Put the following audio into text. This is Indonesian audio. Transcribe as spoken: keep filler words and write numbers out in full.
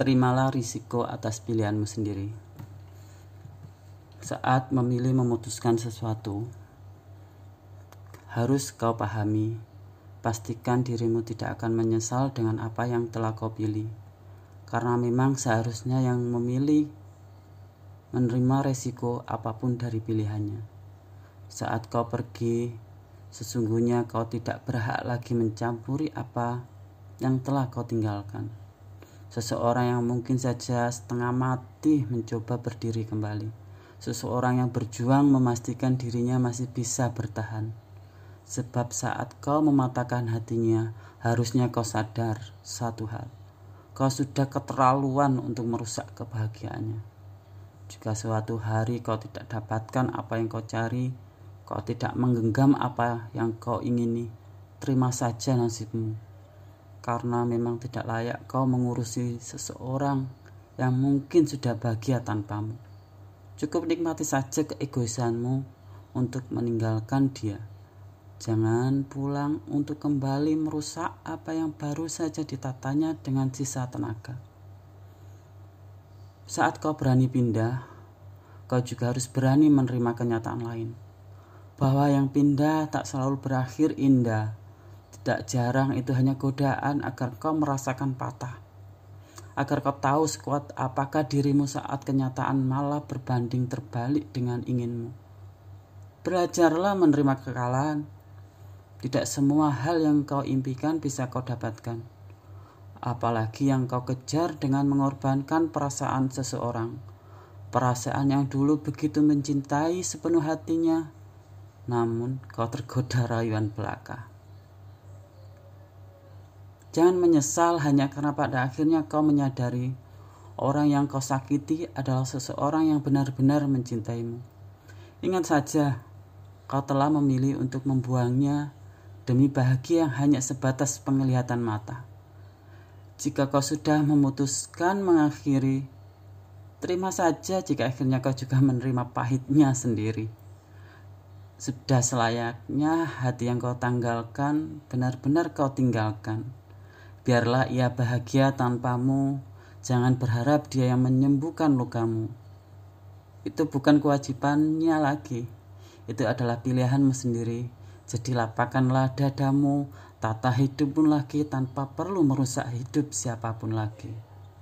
Terimalah risiko atas pilihanmu sendiri. Saat memilih memutuskan sesuatu, harus kau pahami, pastikan dirimu tidak akan menyesal dengan apa yang telah kau pilih. Karena memang seharusnya yang memilih menerima resiko apapun dari pilihannya. Saat kau pergi, sesungguhnya kau tidak berhak lagi mencampuri apa yang telah kau tinggalkan. Seseorang yang mungkin saja setengah mati mencoba berdiri kembali. Seseorang yang berjuang memastikan dirinya masih bisa bertahan. Sebab saat kau mematahkan hatinya, harusnya kau sadar satu hal. Kau sudah keterlaluan untuk merusak kebahagiaannya. Jika suatu hari kau tidak dapatkan apa yang kau cari, kau tidak menggenggam apa yang kau ingini, terima saja nasibmu. Karena memang tidak layak kau mengurusi seseorang yang mungkin sudah bahagia tanpamu. Cukup nikmati saja keegoisanmu untuk meninggalkan dia. Jangan pulang untuk kembali merusak apa yang baru saja ditatanya dengan sisa tenaga. Saat kau berani pindah, kau juga harus berani menerima kenyataan lain. Bahwa yang pindah tak selalu berakhir indah. Tidak jarang itu hanya godaan agar kau merasakan patah. Agar kau tahu sekuat apakah dirimu saat kenyataan malah berbanding terbalik dengan inginmu. Belajarlah menerima kekalahan. Tidak semua hal yang kau impikan bisa kau dapatkan. Apalagi yang kau kejar dengan mengorbankan perasaan seseorang. Perasaan yang dulu begitu mencintai sepenuh hatinya. Namun kau tergoda rayuan belaka. Jangan menyesal hanya karena pada akhirnya kau menyadari orang yang kau sakiti adalah seseorang yang benar-benar mencintaimu. Ingat saja, kau telah memilih untuk membuangnya demi bahagia yang hanya sebatas penglihatan mata. Jika kau sudah memutuskan mengakhiri, terima saja jika akhirnya kau juga menerima pahitnya sendiri. Sudah selayaknya hati yang kau tanggalkan, benar-benar kau tinggalkan. Biarlah ia bahagia tanpamu, jangan berharap dia yang menyembuhkan lukamu. Itu bukan kewajibannya lagi. Itu adalah pilihanmu sendiri. Jadi lapangkanlah dadamu, tata hidup pun lagi tanpa perlu merusak hidup siapapun lagi.